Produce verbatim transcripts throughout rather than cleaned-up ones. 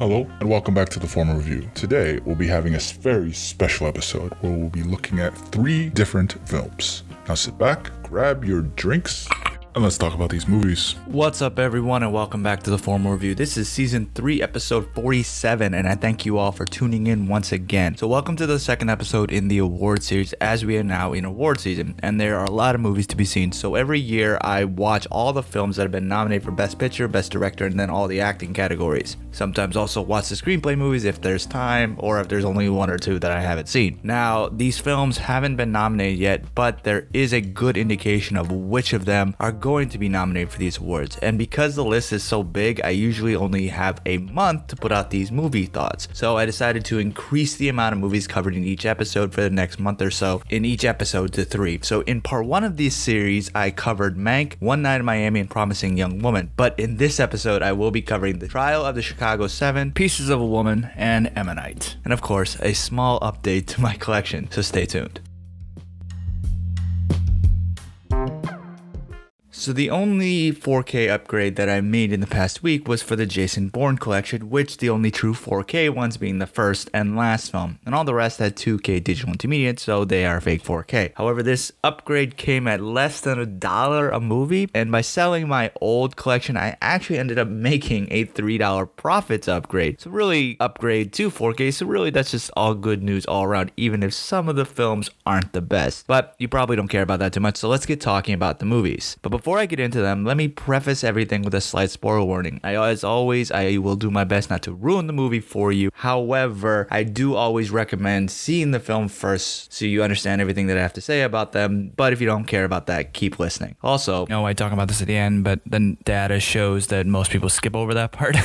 Hello, and welcome back to The Formal Review. Today, we'll be having a very special episode where we'll be looking at three different films. Now sit back, grab your drinks, and let's talk about these movies. What's up, everyone, and welcome back to The Formal Review. This is season three, episode forty-seven, and I thank you all for tuning in once again. So welcome to the second episode in the award series, as we are now in award season, and there are a lot of movies to be seen. So every year, I watch all the films that have been nominated for Best Picture, Best Director, and then all the acting categories. Sometimes also watch the screenplay movies if there's time, or if there's only one or two that I haven't seen. Now, these films haven't been nominated yet, but there is a good indication of which of them are going to be nominated for these awards. And because the list is so big, I usually only have a month to put out these movie thoughts. So I decided to increase the amount of movies covered in each episode for the next month or so, in each episode to three. So in part one of this series, I covered Mank, One Night in Miami, and Promising Young Woman. But in this episode, I will be covering The Trial of the Chicago seven, Pieces of a Woman, and Ammonite. And of course, a small update to my collection, so stay tuned. So the only four K upgrade that I made in the past week was for the Jason Bourne collection, which the only true four K ones being the first and last film, and all the rest had two K digital intermediate, so they are fake four K. However, this upgrade came at less than a dollar a movie, and by selling my old collection, I actually ended up making a three dollar profits upgrade. So really, upgrade to four K, so really that's just all good news all around, even if some of the films aren't the best. But you probably don't care about that too much, so let's get talking about the movies. But before Before I get into them, let me preface everything with a slight spoiler warning. I, as always, I will do my best not to ruin the movie for you. However, I do always recommend seeing the film first so you understand everything that I have to say about them. But if you don't care about that, keep listening. Also, no, I talk about this at the end, but the data shows that most people skip over that part.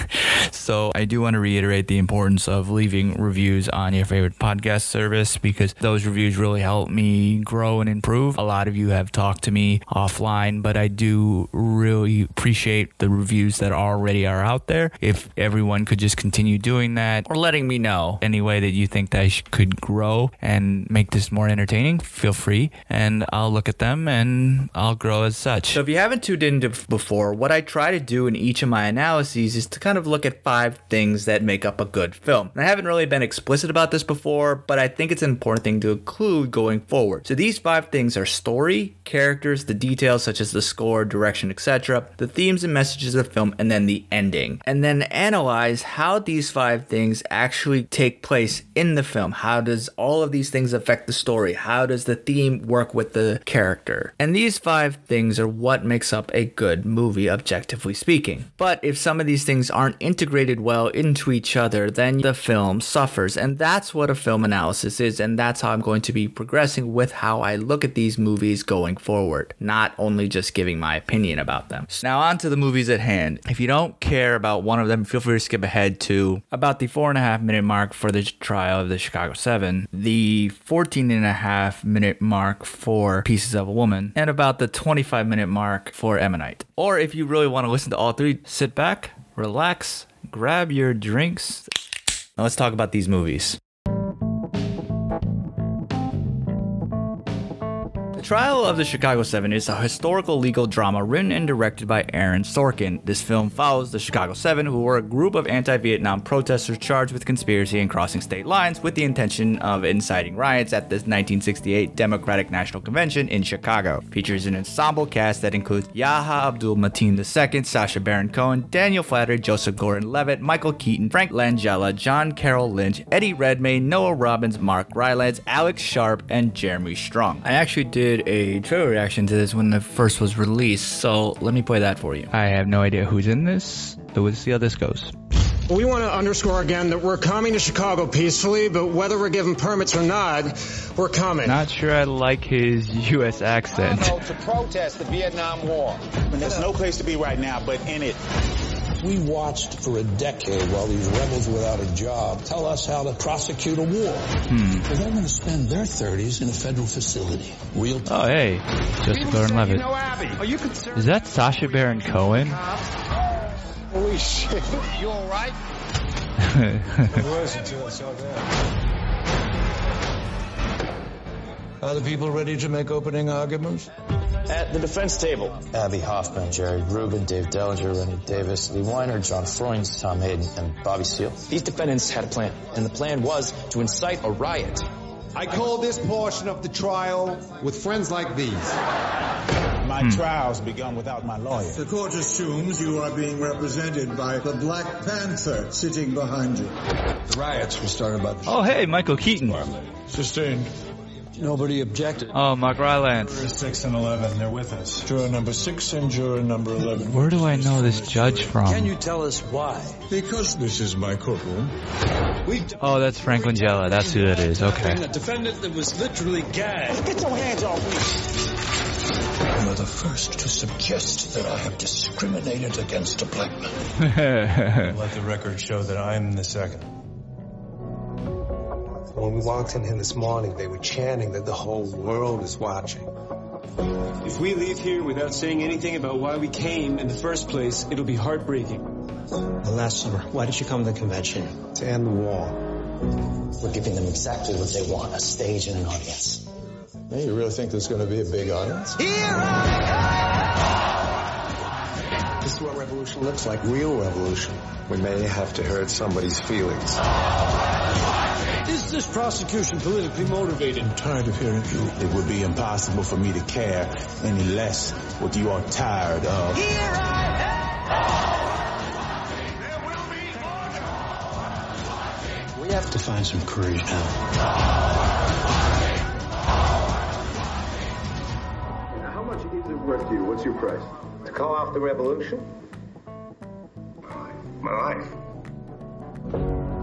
So I do want to reiterate the importance of leaving reviews on your favorite podcast service, because those reviews really help me grow and improve. A lot of you have talked to me offline, but I do really appreciate the reviews that already are out there. If everyone could just continue doing that, or letting me know any way that you think that I could grow and make this more entertaining, feel free, and I'll look at them and I'll grow as such. So if you haven't tuned in before, what I try to do in each of my analyses is to kind of look at five things that make up a good film. And I haven't really been explicit about this before, but I think it's an important thing to include going forward. So these five things are story, characters, the details such as the score, direction, et cetera, the themes and messages of the film, and then the ending. And then analyze how these five things actually take place in the film. How does all of these things affect the story? How does the theme work with the character? And these five things are what makes up a good movie, objectively speaking. But if some of these things aren't integrated well into each other, then the film suffers. And that's what a film analysis is, and that's how I'm going to be progressing with how I look at these movies going forward. Not only just giving my opinion about them. Now on to the movies at hand. If you don't care about one of them, feel free to skip ahead to about the four and a half minute mark for The Trial of the Chicago seven, the fourteen and a half minute mark for Pieces of a Woman, and about the twenty-five minute mark for Ammonite. Or if you really want to listen to all three, sit back, relax, grab your drinks. Now let's talk about these movies. The Trial of the Chicago seven is a historical legal drama written and directed by Aaron Sorkin. This film follows the Chicago seven, who were a group of anti-Vietnam protesters charged with conspiracy and crossing state lines with the intention of inciting riots at the nineteen sixty-eight Democratic National Convention in Chicago. Features an ensemble cast that includes Yahya Abdul-Mateen the Second, Sasha Baron Cohen, Daniel Flattery, Joseph Gordon-Levitt, Michael Keaton, Frank Langella, John Carroll Lynch, Eddie Redmayne, Noah Robbins, Mark Rylance, Alex Sharp, and Jeremy Strong. I actually did a trailer reaction to this when it first was released, so let me play that for you. I have no idea who's in this, so we'll see how this goes. We want to underscore again that we're coming to Chicago peacefully, but whether we're given permits or not, we're coming. Not sure I like his U S accent. To protest the Vietnam War. And there's no place to be right now but in it. We watched for a decade while these rebels without a job tell us how to prosecute a war. Hmm. Well, they're going to spend their thirties in a federal facility. Real time. Oh, hey. Joseph Gordon-Levitt. You know, is that Sacha Baron Cohen? Holy shit. You all right? Are the people ready to make opening arguments? at the defense table. Abby Hoffman, Jerry Rubin, Dave Dellinger, Rennie Davis, Lee Weiner, John Froines, Tom Hayden, and Bobby Seale. These defendants had a plan, and the plan was to incite a riot. I call this portion of the trial with friends like these. My hmm. trial's begun without my lawyer. The court assumes you are being represented by the Black Panther sitting behind you. The riots were started by... The oh, hey, Michael Keaton. Sustained. Nobody objected. Oh, Mark Rylance. Juror six and eleven, they're with us. Juror number six and juror number eleven. Where do I know this judge from? Can you tell us why? Because this is my courtroom. Oh, that's Frank Langella. That's who that is. Okay. And the defendant that was literally gagged. Get your hands off me. You are the first to suggest that I have discriminated against a black man. Let the record show that I am the second. When we walked in here this morning, they were chanting that the whole world is watching. If we leave here without saying anything about why we came in the first place, it'll be heartbreaking. And last summer, why did you come to the convention? To end the war. We're giving them exactly what they want, a stage and an audience. Hey, you really think there's going to be a big audience? Here I come! This is what revolution looks like, real revolution. We may have to hurt somebody's feelings. Is this prosecution politically motivated? I'm tired of hearing you. It would be impossible for me to care any less what you are tired of. Here I am! We have to find some courage now. How much is it worth to you? What's your price? To call off the revolution? My life. My life.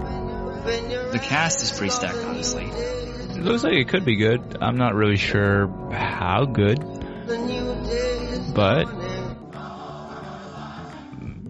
The cast is pretty stacked, honestly. It looks like it could be good. I'm not really sure how good, but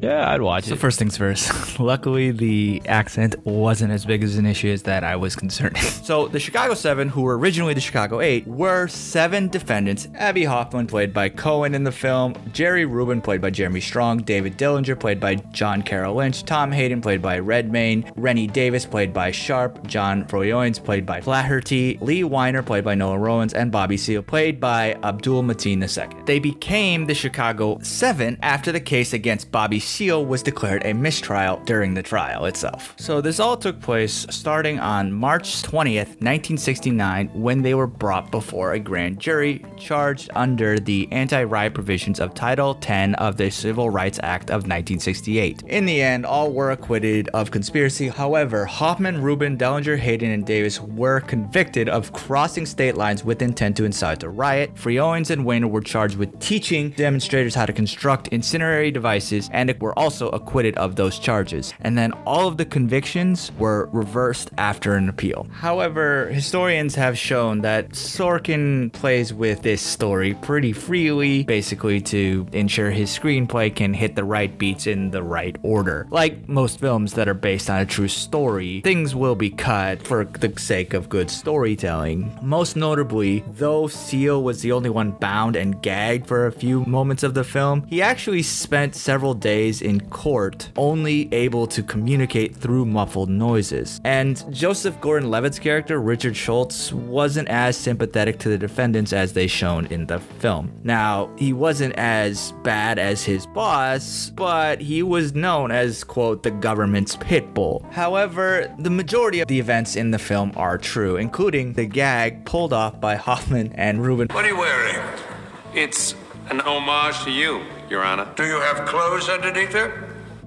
yeah, I'd watch it. So first things first. Luckily, the accent wasn't as big as an issue as that I was concerned. So the Chicago seven, who were originally the Chicago eight, were seven defendants. Abby Hoffman, played by Cohen in the film. Jerry Rubin, played by Jeremy Strong. David Dellinger, played by John Carroll Lynch. Tom Hayden, played by Redmayne. Rennie Davis, played by Sharp. John Froines, played by Flaherty. Lee Weiner, played by Noah Robbins. And Bobby Seale, played by Abdul-Mateen the second. They became the Chicago seven after the case against Bobby Seale was declared a mistrial during the trial itself. So this all took place starting on March twentieth, nineteen sixty-nine, when they were brought before a grand jury charged under the anti-riot provisions of Title ten of the Civil Rights Act of nineteen sixty-eight. In the end, all were acquitted of conspiracy. However, Hoffman, Rubin, Dellinger, Hayden, and Davis were convicted of crossing state lines with intent to incite a riot. Froines and Weiner were charged with teaching demonstrators how to construct incendiary devices and were also acquitted of those charges. And then all of the convictions were reversed after an appeal. However, historians have shown that Sorkin plays with this story pretty freely, basically to ensure his screenplay can hit the right beats in the right order. Like most films that are based on a true story, things will be cut for the sake of good storytelling. Most notably, though Seale was the only one bound and gagged for a few moments of the film, he actually spent several days in court only able to communicate through muffled noises. And Joseph Gordon-Levitt's character, Richard Schultz, wasn't as sympathetic to the defendants as they shown in the film. Now, he wasn't as bad as his boss, but he was known as, quote, the government's pit bull. However, the majority of the events in the film are true, including the gag pulled off by Hoffman and Rubin. What are you wearing? It's an homage to you, Your Honor. Do you have clothes underneath it?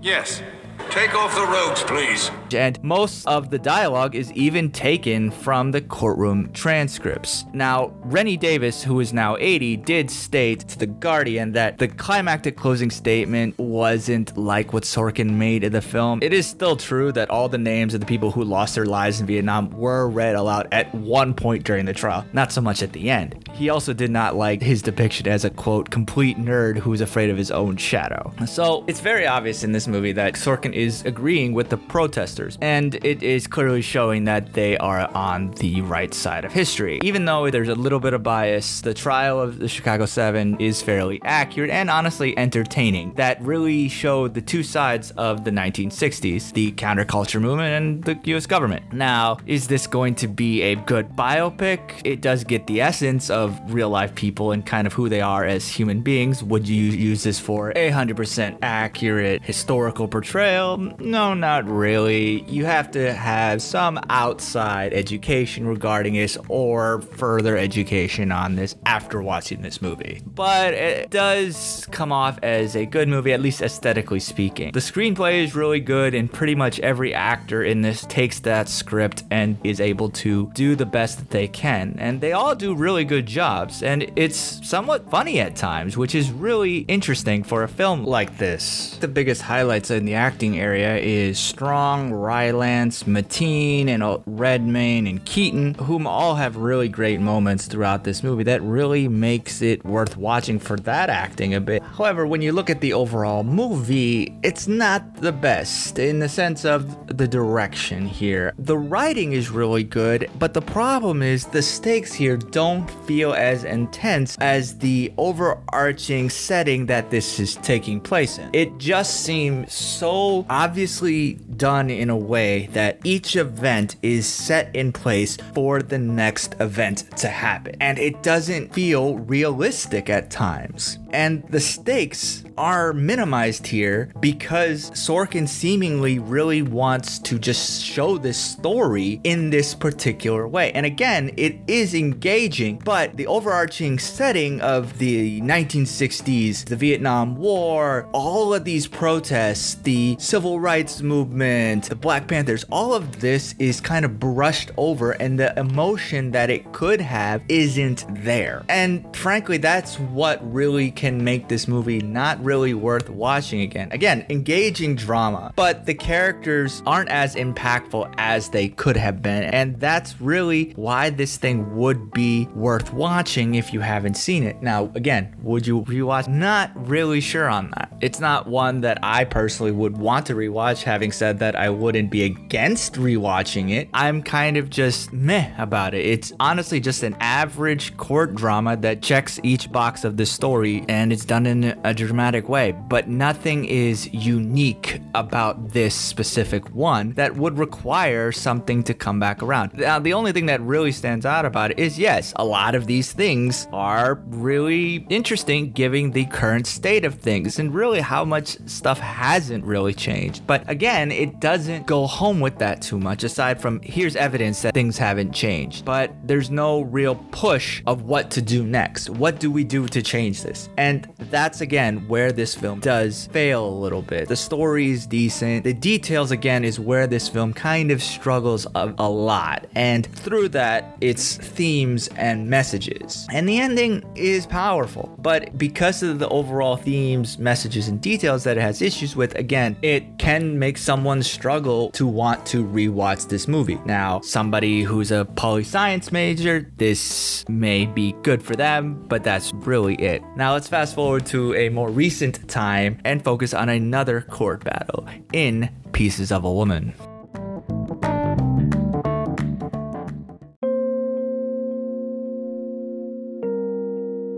Yes. Take off the robes, please. And most of the dialogue is even taken from the courtroom transcripts. Now, Rennie Davis, who is now eighty, did state to The Guardian that the climactic closing statement wasn't like what Sorkin made in the film. It is still true that all the names of the people who lost their lives in Vietnam were read aloud at one point during the trial, not so much at the end. He also did not like his depiction as a, quote, complete nerd who's afraid of his own shadow. So it's very obvious in this movie that Sorkin is agreeing with the protesters. protesters, and it is clearly showing that they are on the right side of history. Even though there's a little bit of bias, The Trial of the Chicago seven is fairly accurate and honestly entertaining. That really showed the two sides of the nineteen sixties, the counterculture movement and the U S government. Now, is this going to be a good biopic? It does get the essence of real life people and kind of who they are as human beings. Would you use this for a one hundred percent accurate historical portrayal? No, not really. You have to have some outside education regarding this or further education on this after watching this movie. But it does come off as a good movie, at least aesthetically speaking. The screenplay is really good, and pretty much every actor in this takes that script and is able to do the best that they can. And they all do really good jobs, and it's somewhat funny at times, which is really interesting for a film like this. The biggest highlights in the acting area is Strong, Rylance, Mateen, and Redmayne, and Keaton, whom all have really great moments throughout this movie that really makes it worth watching for that acting a bit. However, when you look at the overall movie, it's not the best in the sense of the direction here. The writing is really good, but the problem is the stakes here don't feel as intense as the overarching setting that this is taking place in. It just seems so obviously done in a way that each event is set in place for the next event to happen, and it doesn't feel realistic at times. And the stakes are minimized here because Sorkin seemingly really wants to just show this story in this particular way. And again, it is engaging, but the overarching setting of the nineteen sixties, the Vietnam War, all of these protests, the civil rights movement, the Black Panthers, all of this is kind of brushed over, and the emotion that it could have isn't there. And frankly, that's what really can make this movie not really worth watching again. Again, engaging drama, but the characters aren't as impactful as they could have been, and that's really why this thing would be worth watching if you haven't seen it. Now, again, would you rewatch? Not really sure on that. It's not one that I personally would want to rewatch. Having said that, I wouldn't be against rewatching it. I'm kind of just meh about it. It's honestly just an average court drama that checks each box of the story, and it's done in a dramatic way, but nothing is unique about this specific one that would require something to come back around. Now, the only thing that really stands out about it is, yes, a lot of these things are really interesting given the current state of things and really how much stuff hasn't really changed. But again, it doesn't go home with that too much, aside from here's evidence that things haven't changed, but there's no real push of what to do next. What do we do to change this? And that's again where this film does fail a little bit. The story is decent. The details again is where this film kind of struggles a, a lot, and through that, its themes and messages. And the ending is powerful, but because of the overall themes, messages, and details that it has issues with, again, it can make someone struggle to want to rewatch this movie. Now, somebody who's a poli-science major, this may be good for them, but that's really it. Now let's fast forward to a more recent time and focus on another court battle in Pieces of a Woman.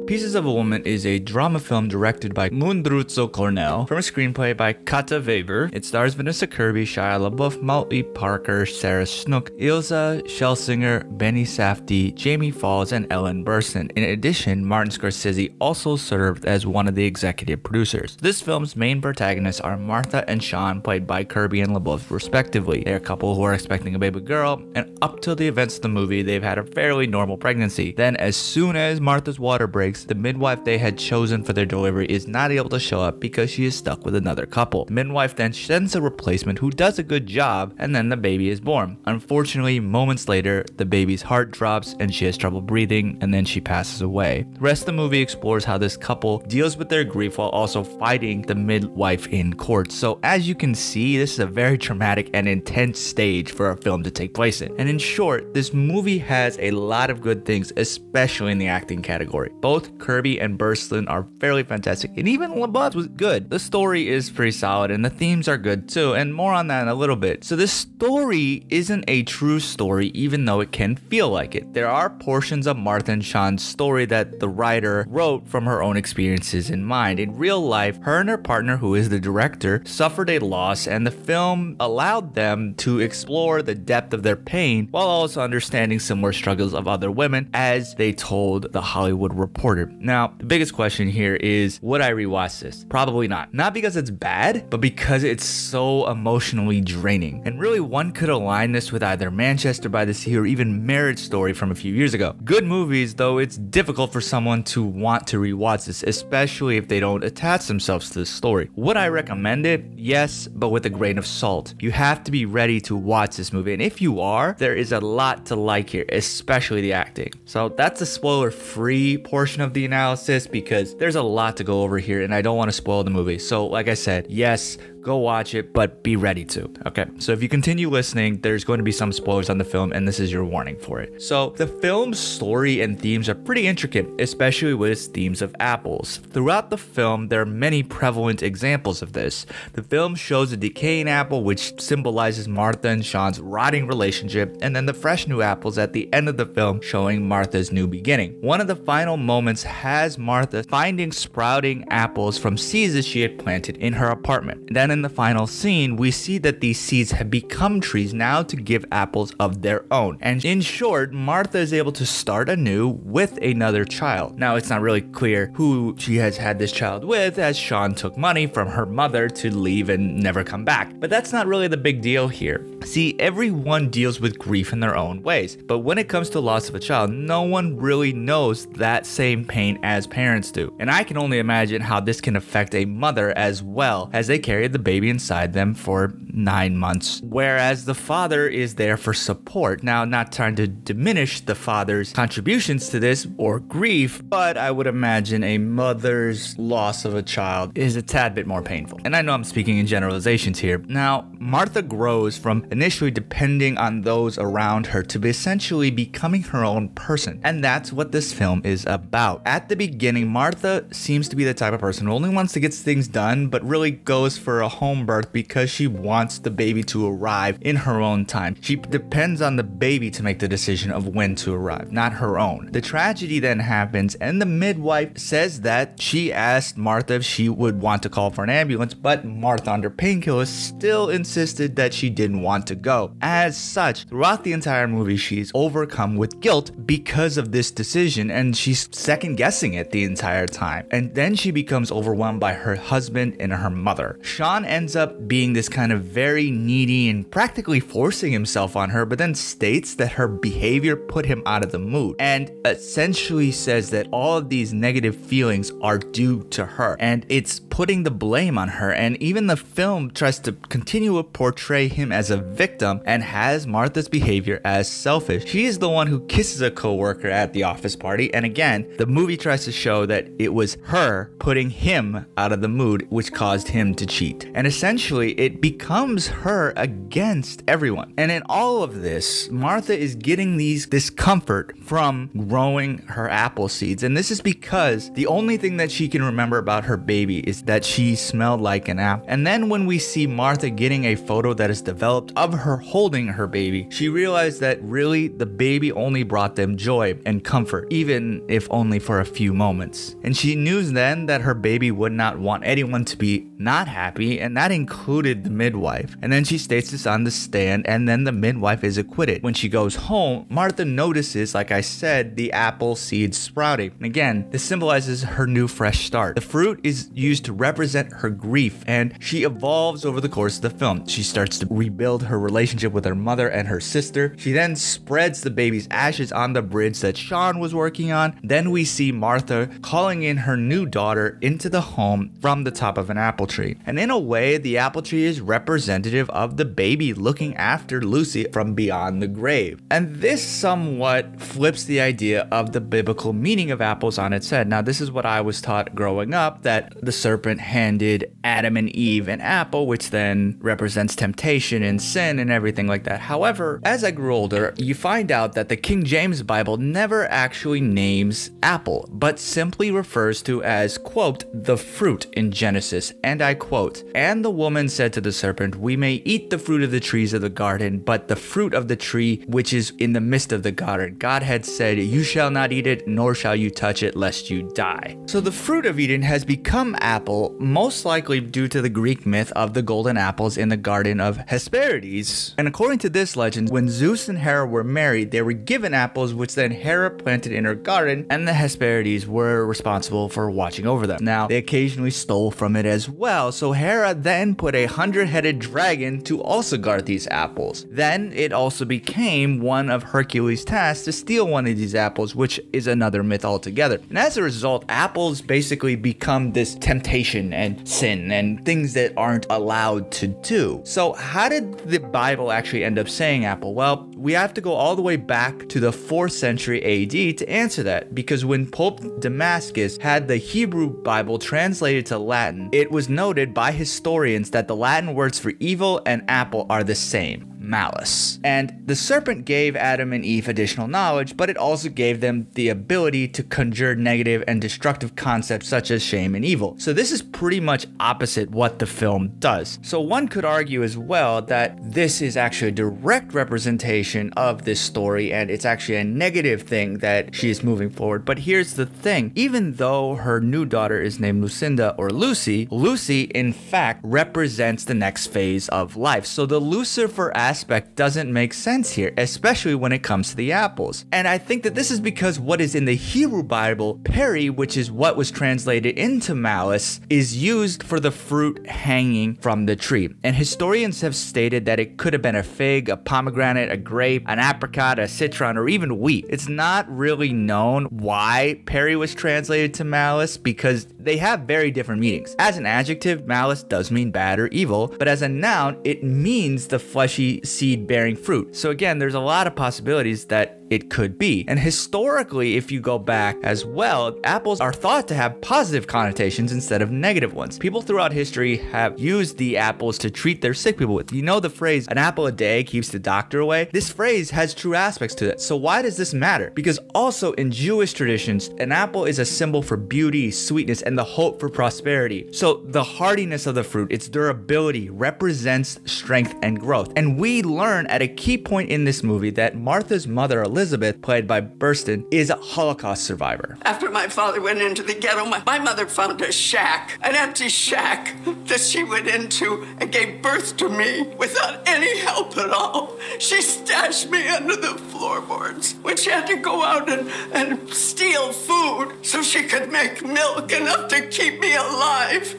Pieces of a Woman is a drama film directed by Mundruzzo Cornell from a screenplay by Kata Weber. It stars Vanessa Kirby, Shia LaBeouf, Molly Parker, Sarah Snook, Ilza Schlesinger, Benny Safdie, Jamie Falls, and Ellen Burstyn. In addition, Martin Scorsese also served as one of the executive producers. This film's main protagonists are Martha and Sean, played by Kirby and LaBeouf respectively. They're a couple who are expecting a baby girl, and up till the events of the movie, they've had a fairly normal pregnancy. Then as soon as Martha's water breaks, the midwife they had chosen for their delivery is not able to show up because she is stuck with another couple. The midwife then sends a replacement who does a good job, and then the baby is born. Unfortunately, moments later, the baby's heart drops and she has trouble breathing, and then she passes away. The rest of the movie explores how this couple deals with their grief while also fighting the midwife in court. So as you can see, this is a very dramatic and intense stage for a film to take place in. And in short, this movie has a lot of good things, especially in the acting category. Both Both Kirby and Burslin are fairly fantastic, and even LeBlanc was good. The story is pretty solid, and the themes are good too, and more on that in a little bit. So this story isn't a true story, even though it can feel like it. There are portions of Martha and Sean's story that the writer wrote from her own experiences in mind. In real life, her and her partner, who is the director, suffered a loss, and the film allowed them to explore the depth of their pain while also understanding similar struggles of other women, as they told The Hollywood Reporter. Now, the biggest question here is, would I rewatch this? Probably not. Not because it's bad, but because it's so emotionally draining. And really, one could align this with either Manchester by the Sea or even Marriage Story from a few years ago. Good movies, though it's difficult for someone to want to rewatch this, especially if they don't attach themselves to the story. Would I recommend it? Yes, but with a grain of salt. You have to be ready to watch this movie, and if you are, there is a lot to like here, especially the acting. So that's the spoiler-free portion of the analysis, because there's a lot to go over here, and I don't want to spoil the movie. So like I said, yes, go watch it, but be ready to. Okay, so if you continue listening, there's going to be some spoilers on the film, and this is your warning for it. So the film's story and themes are pretty intricate, especially with its themes of apples. Throughout the film, there are many prevalent examples of this. The film shows a decaying apple, which symbolizes Martha and Sean's rotting relationship, and then the fresh new apples at the end of the film showing Martha's new beginning. One of the final moments has Martha finding sprouting apples from seeds that she had planted in her apartment. Then in the final scene, we see that these seeds have become trees now to give apples of their own. And in short, Martha is able to start anew with another child. Now, it's not really clear who she has had this child with, as Sean took money from her mother to leave and never come back. But that's not really the big deal here. See, everyone deals with grief in their own ways, but when it comes to loss of a child, no one really knows that same pain as parents do. And I can only imagine how this can affect a mother as well, as they carry the baby inside them for nine months, whereas the father is there for support. Now, not trying to diminish the father's contributions to this or grief, but I would imagine a mother's loss of a child is a tad bit more painful. And I know I'm speaking in generalizations here. Now, Martha grows from initially depending on those around her to be essentially becoming her own person. And that's what this film is about. At the beginning, Martha seems to be the type of person who only wants to get things done, but really goes for a home birth because she wants the baby to arrive in her own time. She depends on the baby to make the decision of when to arrive, not her own. The tragedy then happens, and the midwife says that she asked Martha if she would want to call for an ambulance, but Martha, under painkillers, still insisted that she didn't want to go. As such, throughout the entire movie, she's overcome with guilt because of this decision, and she's second guessing it the entire time. And then she becomes overwhelmed by her husband and her mother. Sean ends up being this kind of very needy and practically forcing himself on her, but then states that her behavior put him out of the mood, and essentially says that all of these negative feelings are due to her, and it's putting the blame on her. And even the film tries to continue to portray him as a victim and has Martha's behavior as selfish. She is the one who kisses a co-worker at the office party, and again, the movie tries to show that it was her putting him out of the mood, which caused him to cheat. And essentially, it becomes her against everyone. And in all of this, Martha is getting these discomfort from growing her apple seeds. And this is because the only thing that she can remember about her baby is that she smelled like an apple. And then when we see Martha getting a photo that is developed of her holding her baby, she realized that really the baby only brought them joy and comfort, even if only for a few moments. And she knew then that her baby would not want anyone to be not happy, and that included the midwife. And then she states this on the stand, and then the midwife is acquitted. When she goes home, Martha notices, like I said, the apple seeds sprouting. And again, this symbolizes her new fresh start. The fruit is used to represent her grief, and she evolves over the course of the film. She starts to rebuild her relationship with her mother and her sister. She then spreads the baby's ashes on the bridge that Sean was working on. Then we see Martha calling in her new daughter into the home from the top of an apple tree. And in a way, the apple tree is representative of the baby looking after Lucy from beyond the grave. And this somewhat flips the idea of the biblical meaning of apples on its head. Now, this is what I was taught growing up, that the serpent serpent-handed Adam and Eve and Apple, which then represents temptation and sin and everything like that. However, as I grew older, you find out that the King James Bible never actually names apple, but simply refers to as, quote, the fruit in Genesis, and I quote, and the woman said to the serpent, we may eat the fruit of the trees of the garden, but the fruit of the tree which is in the midst of the garden, God had said, you shall not eat it, nor shall you touch it, lest you die. So the fruit of Eden has become apple, most likely due to the Greek myth of the golden apples in the Garden of Hesperides. And according to this legend, when Zeus and Hera were married, they were given apples, which then Hera planted in her garden, and the Hesperides were responsible for watching over them. Now, they occasionally stole from it as well, so Hera then put a hundred-headed dragon to also guard these apples. Then, it also became one of Hercules' tasks to steal one of these apples, which is another myth altogether. And as a result, apples basically become this temptation and sin and things that aren't allowed to do. So how did the Bible actually end up saying apple? Well, we have to go all the way back to the fourth century A D to answer that, because when Pope Damascus had the Hebrew Bible translated to Latin, it was noted by historians that the Latin words for evil and apple are the same. Malice. And the serpent gave Adam and Eve additional knowledge, but it also gave them the ability to conjure negative and destructive concepts such as shame and evil. So this is pretty much opposite what the film does. So one could argue as well that this is actually a direct representation of this story, and it's actually a negative thing that she is moving forward. But here's the thing, even though her new daughter is named Lucinda or Lucy, Lucy in fact represents the next phase of life. So the Lucifer aspect aspect doesn't make sense here, especially when it comes to the apples. And I think that this is because what is in the Hebrew Bible, peri, which is what was translated into malice, is used for the fruit hanging from the tree. And historians have stated that it could have been a fig, a pomegranate, a grape, an apricot, a citron, or even wheat. It's not really known why peri was translated to malice, because they have very different meanings. As an adjective, malice does mean bad or evil, but as a noun, it means the fleshy seed-bearing fruit. So again, there's a lot of possibilities that it could be. And historically, if you go back as well, apples are thought to have positive connotations instead of negative ones. People throughout history have used the apples to treat their sick people with. You know the phrase, an apple a day keeps the doctor away? This phrase has true aspects to it. So why does this matter? Because also in Jewish traditions, an apple is a symbol for beauty, sweetness, and the hope for prosperity. So the hardiness of the fruit, its durability, represents strength and growth. And we learn at a key point in this movie that Martha's mother, Elizabeth, played by Burstyn, is a Holocaust survivor. After my father went into the ghetto, my, my mother found a shack, an empty shack that she went into and gave birth to me without any help at all. She stashed me under the floorboards when she had to go out and, and steal food so she could make milk enough to keep me alive,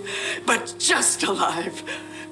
but just alive.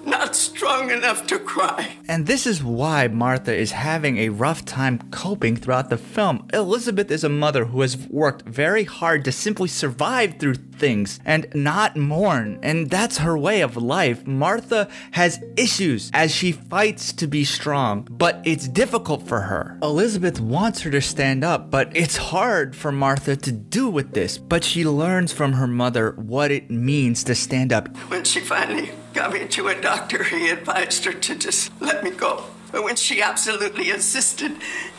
Not strong enough to cry. And this is why Martha is having a rough time coping throughout the film. Elizabeth is a mother who has worked very hard to simply survive through things and not mourn, and that's her way of life. Martha has issues as she fights to be strong, but it's difficult for her. Elizabeth wants her to stand up, but it's hard for Martha to do with this, but she learns from her mother what it means to stand up. When she finally got me to a doctor, he advised her to just let me go. But when she absolutely insisted,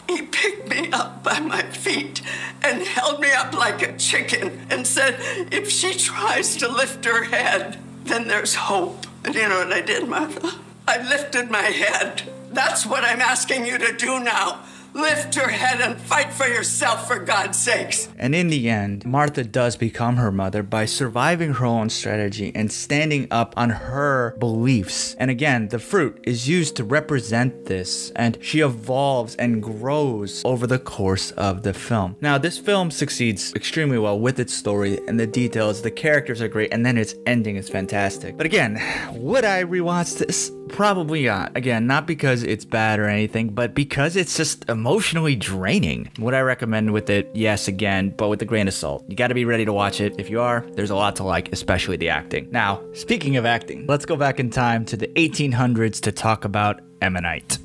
he picked me up by my feet and held me up like a chicken and said, if she tries to lift her head, then there's hope. And you know what I did, Martha? I lifted my head. That's what I'm asking you to do now. Lift your head and fight for yourself, for God's sakes. And in the end, Martha does become her mother by surviving her own strategy and standing up on her beliefs. And again, the fruit is used to represent this, and she evolves and grows over the course of the film. Now, this film succeeds extremely well with its story and the details. The characters are great, and then its ending is fantastic. But again, would I rewatch this? Probably not. Again, not because it's bad or anything, but because it's just emotionally draining. Would I recommend with it? Yes, again, but with a grain of salt. You got to be ready to watch it. If you are, there's a lot to like, especially the acting. Now, speaking of acting, let's go back in time to the eighteen hundreds to talk about Ammonite.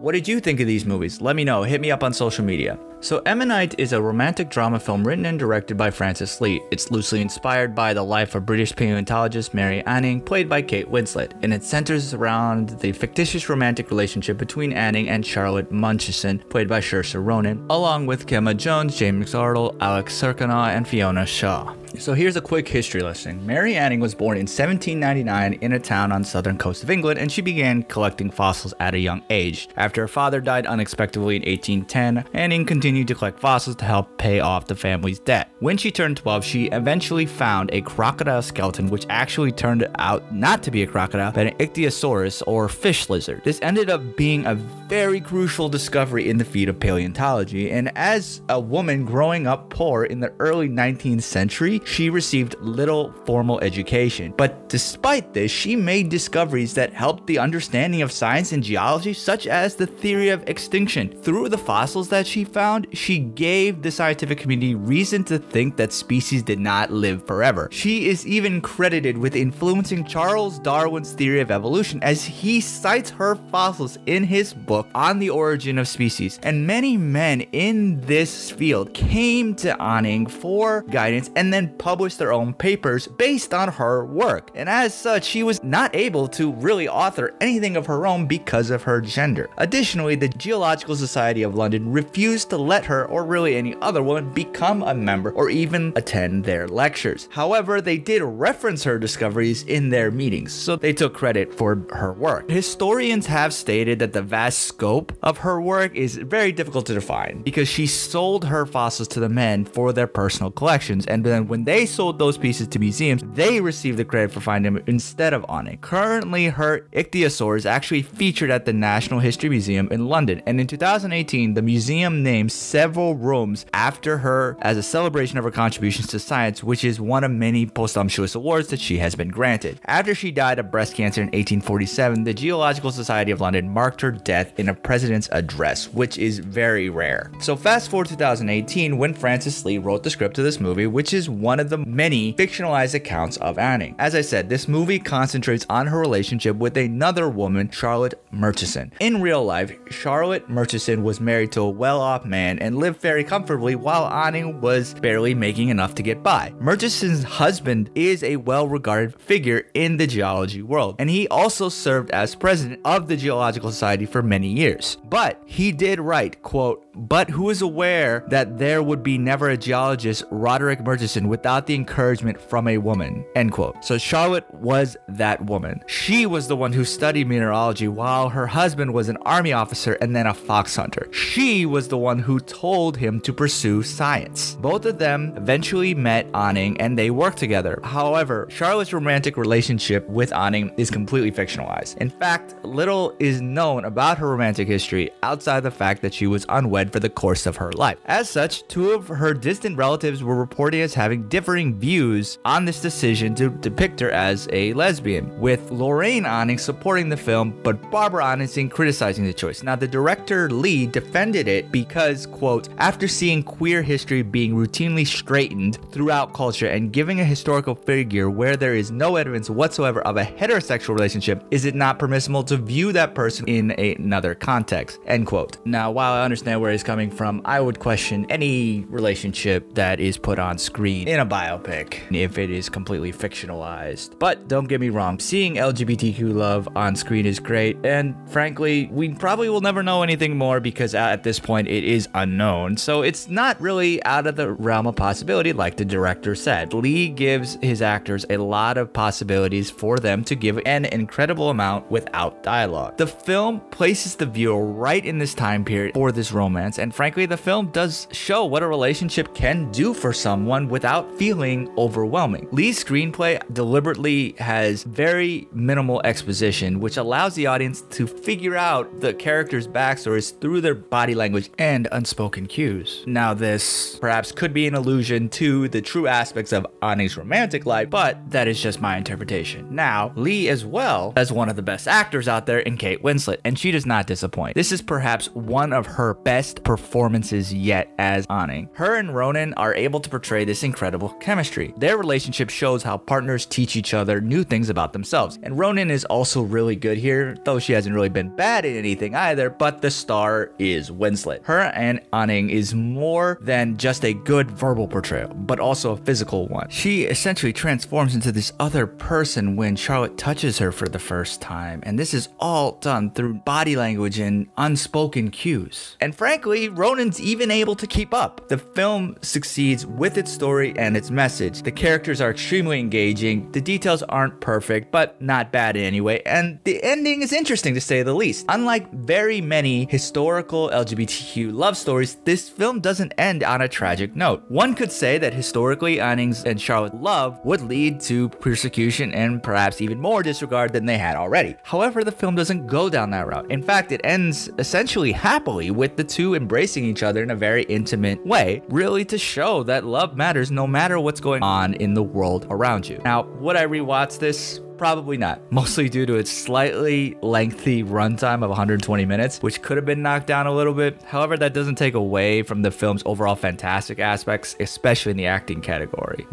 What did you think of these movies? Let me know, hit me up on social media. So Ammonite is a romantic drama film written and directed by Francis Lee. It's loosely inspired by the life of British paleontologist Mary Anning, played by Kate Winslet, and it centers around the fictitious romantic relationship between Anning and Charlotte Murchison, played by Saoirse Ronan, along with Gemma Jones, James McArdle, Alex Sharp, and Fiona Shaw. So here's a quick history lesson. Mary Anning was born in seventeen ninety-nine in a town on the southern coast of England, and she began collecting fossils at a young age. After her father died unexpectedly in eighteen ten, Anning continued to collect fossils to help pay off the family's debt. When she turned twelve, she eventually found a crocodile skeleton, which actually turned out not to be a crocodile, but an ichthyosaurus, or fish lizard. This ended up being a very crucial discovery in the field of paleontology, and as a woman growing up poor in the early nineteenth century, she received little formal education, but despite this, she made discoveries that helped the understanding of science and geology, such as the theory of extinction. Through the fossils that she found, she gave the scientific community reason to think that species did not live forever. She is even credited with influencing Charles Darwin's theory of evolution, as he cites her fossils in his book On the Origin of Species, and many men in this field came to Anning for guidance and then published their own papers based on her work, and as such she was not able to really author anything of her own because of her gender. Additionally, the Geological Society of London refused to let her, or really any other woman, become a member or even attend their lectures. However, they did reference her discoveries in their meetings, so they took credit for her work. Historians have stated that the vast scope of her work is very difficult to define because she sold her fossils to the men for their personal collections, and then when they sold those pieces to museums, they received the credit for finding them instead of Anning. Currently, her ichthyosaur is actually featured at the National History Museum in London, and in two thousand eighteen, the museum named several rooms after her as a celebration of her contributions to science, which is one of many posthumous awards that she has been granted. After she died of breast cancer in eighteen forty-seven, the Geological Society of London marked her death in a president's address, which is very rare. So fast forward to two thousand eighteen, when Francis Lee wrote the script of this movie, which is one of the many fictionalized accounts of Anning. As I said, this movie concentrates on her relationship with another woman, Charlotte Murchison. In real life, Charlotte Murchison was married to a well-off man and lived very comfortably, while Anning was barely making enough to get by. Murchison's husband is a well-regarded figure in the geology world, and he also served as president of the Geological Society for many years. But he did write, quote, "But who is aware that there would be never a geologist, Roderick Murchison, without the encouragement from a woman," end quote. So Charlotte was that woman. She was the one who studied mineralogy while her husband was an army officer and then a fox hunter. She was the one who told him to pursue science. Both of them eventually met Anning and they worked together. However, Charlotte's romantic relationship with Anning is completely fictionalized. In fact, little is known about her romantic history outside the fact that she was unwed for the course of her life. As such, two of her distant relatives were reported as having differing views on this decision to depict her as a lesbian, with Lorraine Anning supporting the film but Barbara Anning criticizing the choice. Now, the director Lee defended it because, quote, "After seeing queer history being routinely straightened throughout culture and giving a historical figure where there is no evidence whatsoever of a heterosexual relationship, is it not permissible to view that person in a, another context?" end quote. Now, while I understand where coming from, I would question any relationship that is put on screen in a biopic if it is completely fictionalized. But don't get me wrong, seeing L G B T Q love on screen is great, and frankly, we probably will never know anything more because at this point it is unknown, so it's not really out of the realm of possibility. Like the director said, Lee gives his actors a lot of possibilities for them to give an incredible amount without dialogue. The film places the viewer right in this time period for this romance, and frankly, the film does show what a relationship can do for someone without feeling overwhelming. Lee's screenplay deliberately has very minimal exposition, which allows the audience to figure out the characters' backstories through their body language and unspoken cues. Now, this perhaps could be an allusion to the true aspects of Anning's romantic life, but that is just my interpretation. Now, Lee as well as one of the best actors out there in Kate Winslet, and she does not disappoint. This is perhaps one of her best performances yet as Anning. Her and Ronan are able to portray this incredible chemistry. Their relationship shows how partners teach each other new things about themselves, and Ronan is also really good here, though she hasn't really been bad at anything either, but the star is Winslet. Her and Anning is more than just a good verbal portrayal, but also a physical one. She essentially transforms into this other person when Charlotte touches her for the first time, and this is all done through body language and unspoken cues. And frankly, Ronan's even able to keep up. The film succeeds with its story and its message. The characters are extremely engaging, the details aren't perfect, but not bad anyway, and the ending is interesting to say the least. Unlike very many historical L G B T Q love stories, this film doesn't end on a tragic note. One could say that historically, Anning's and Charlotte's love would lead to persecution and perhaps even more disregard than they had already. However, the film doesn't go down that route. In fact, it ends essentially happily with the two embracing each other in a very intimate way, really to show that love matters no matter what's going on in the world around you. Now, would I rewatch this? Probably not, mostly due to its slightly lengthy runtime of one hundred twenty minutes, which could have been knocked down a little bit. However, that doesn't take away from the film's overall fantastic aspects, especially in the acting category.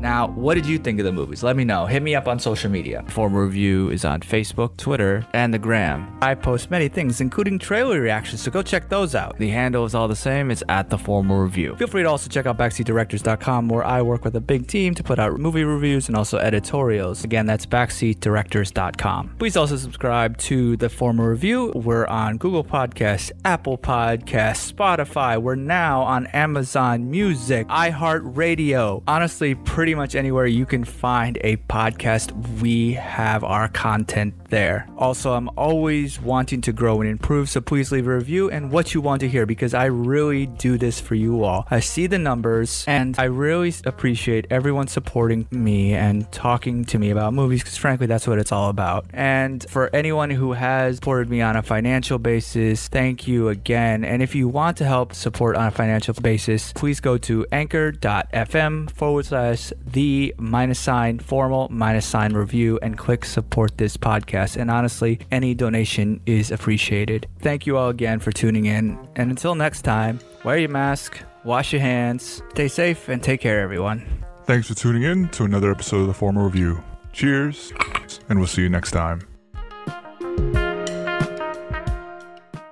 Now, what did you think of the movies? Let me know. Hit me up on social media. The Formal Review is on Facebook, Twitter, and the Gram. I post many things, including trailer reactions, so go check those out. The handle is all the same. It's at The Formal Review. Feel free to also check out backseat directors dot com, where I work with a big team to put out movie reviews and also editorials. Again, that's backseat directors dot com. Please also subscribe to The Formal Review. We're on Google Podcasts, Apple Podcasts, Spotify. We're now on Amazon Music, iHeartRadio. Honestly, pretty Pretty much anywhere you can find a podcast, we have our content there. Also, I'm always wanting to grow and improve, so please leave a review and what you want to hear, because I really do this for you all. I see the numbers, and I really appreciate everyone supporting me and talking to me about movies, because frankly, that's what it's all about. And for anyone who has supported me on a financial basis, thank you again. And if you want to help support on a financial basis, please go to anchor.fm forward slash the minus sign formal minus sign review and click support this podcast. And honestly, any donation is appreciated. Thank you all again for tuning in. And until next time, wear your mask, wash your hands, stay safe, and take care, everyone. Thanks for tuning in to another episode of The Formal Review. Cheers, and we'll see you next time.